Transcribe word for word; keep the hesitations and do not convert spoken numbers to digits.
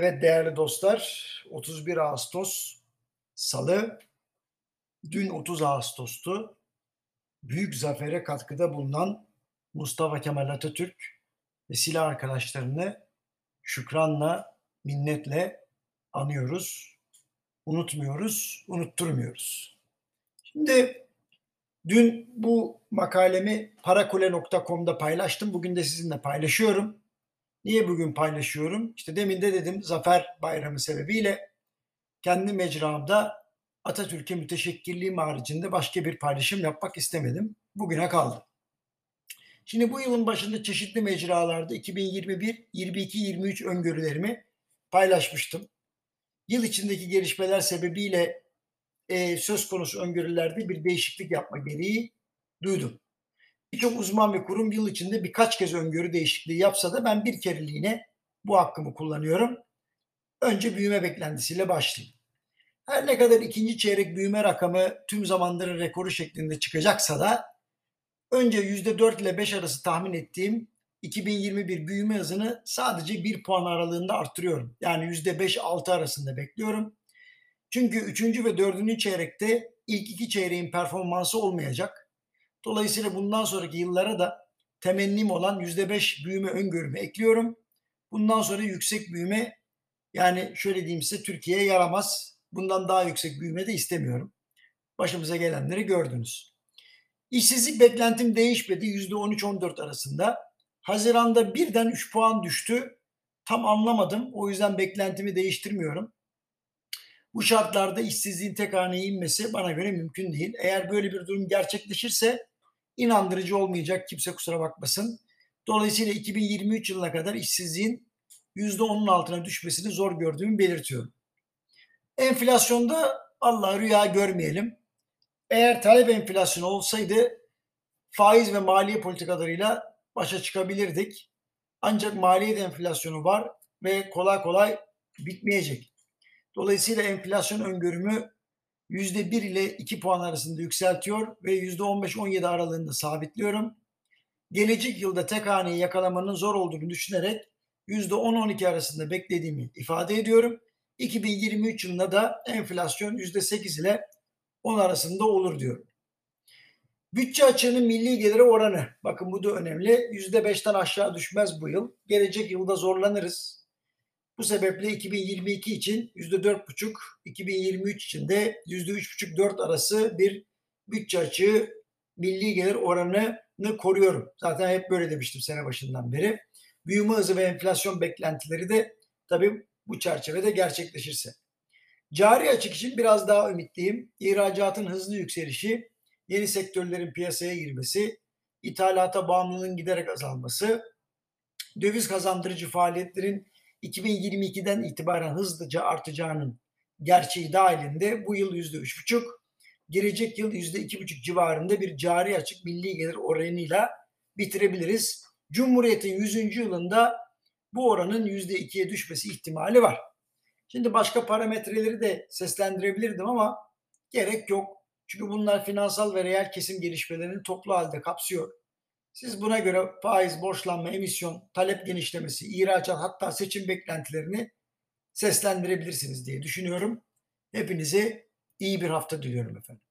Evet değerli dostlar, otuz bir Ağustos Salı, dün otuz Ağustos'tu. Büyük zafere katkıda bulunan Mustafa Kemal Atatürk ve silah arkadaşlarını şükranla, minnetle anıyoruz. Unutmuyoruz, unutturmuyoruz. Şimdi dün bu makalemi parakule nokta com'da paylaştım. Bugün de sizinle paylaşıyorum. Niye bugün paylaşıyorum? İşte demin de dedim, Zafer Bayramı sebebiyle kendi mecramda Atatürk'e müteşekkirliğim haricinde başka bir paylaşım yapmak istemedim. Bugüne kaldı. Şimdi bu yılın başında çeşitli mecralarda iki bin yirmi bir, yirmi iki, yirmi üç öngörülerimi paylaşmıştım. Yıl içindeki gelişmeler sebebiyle e, söz konusu öngörülerde bir değişiklik yapma gereği duydum. Birçok uzman ve kurum yıl içinde birkaç kez öngörü değişikliği yapsa da ben bir kereliğine bu hakkımı kullanıyorum. Önce büyüme beklentisiyle başlayayım. Her ne kadar ikinci çeyrek büyüme rakamı tüm zamanların rekoru şeklinde çıkacaksa da önce yüzde dört ile beş arası tahmin ettiğim iki bin yirmi bir büyüme hızını sadece bir puan aralığında artırıyorum. Yani yüzde beş altı arasında bekliyorum. Çünkü üçüncü ve dördüncü çeyrekte ilk iki çeyreğin performansı olmayacak. Dolayısıyla bundan sonraki yıllara da temennim olan yüzde beş büyüme öngörümü ekliyorum. Bundan sonra yüksek büyüme, yani şöyle diyeyim size, Türkiye'ye yaramaz. Bundan daha yüksek büyüme de istemiyorum. Başımıza gelenleri gördünüz. İşsizlik beklentim değişmedi. yüzde on üç on dört arasında. Haziran'da birden üç puan düştü. Tam anlamadım. O yüzden beklentimi değiştirmiyorum. Bu şartlarda işsizliğin tek haneye inmesi bana göre mümkün değil. Eğer böyle bir durum gerçekleşirse inandırıcı olmayacak, kimse kusura bakmasın. Dolayısıyla iki bin yirmi üç yılına kadar işsizliğin yüzde onun altına düşmesini zor gördüğümü belirtiyorum. Enflasyonda Allah rüya görmeyelim. Eğer talep enflasyonu olsaydı faiz ve maliye politikalarıyla başa çıkabilirdik. Ancak maliyet enflasyonu var ve kolay kolay bitmeyecek. Dolayısıyla enflasyon öngörümü yüzde bir ile iki puan arasında yükseltiyor ve yüzde on beş on yedi aralığında sabitliyorum. Gelecek yılda tek haneyi yakalamanın zor olduğunu düşünerek yüzde on on iki arasında beklediğimi ifade ediyorum. iki bin yirmi üç yılında da enflasyon yüzde sekiz ile on arasında olur diyorum. Bütçe açığının milli gelire oranı, bakın bu da önemli, yüzde beşten aşağı düşmez bu yıl. Gelecek yılda zorlanırız. Bu sebeple iki bin yirmi iki için yüzde dört buçuk, iki bin yirmi üç için de yüzde üç buçuk dört arası bir bütçe açığı milli gelir oranını koruyorum. Zaten hep böyle demiştim sene başından beri. Büyüme hızı ve enflasyon beklentileri de tabii bu çerçevede gerçekleşirse. Cari açık için biraz daha ümitliyim. İhracatın hızlı yükselişi, yeni sektörlerin piyasaya girmesi, ithalata bağımlılığın giderek azalması, döviz kazandırıcı faaliyetlerin iki bin yirmi ikiden itibaren hızlıca artacağının gerçeği dahilinde bu yıl yüzde üç buçuk, gelecek yıl yüzde iki buçuk civarında bir cari açık milli gelir oranıyla bitirebiliriz. Cumhuriyet'in yüzüncü yılında bu oranın yüzde ikiye düşmesi ihtimali var. Şimdi başka parametreleri de seslendirebilirdim ama gerek yok. Çünkü bunlar finansal ve reel kesim gelişmelerini toplu halde kapsıyor. Siz buna göre faiz, borçlanma, emisyon, talep genişlemesi, ihracat, hatta seçim beklentilerini seslendirebilirsiniz diye düşünüyorum. Hepinize iyi bir hafta diliyorum efendim.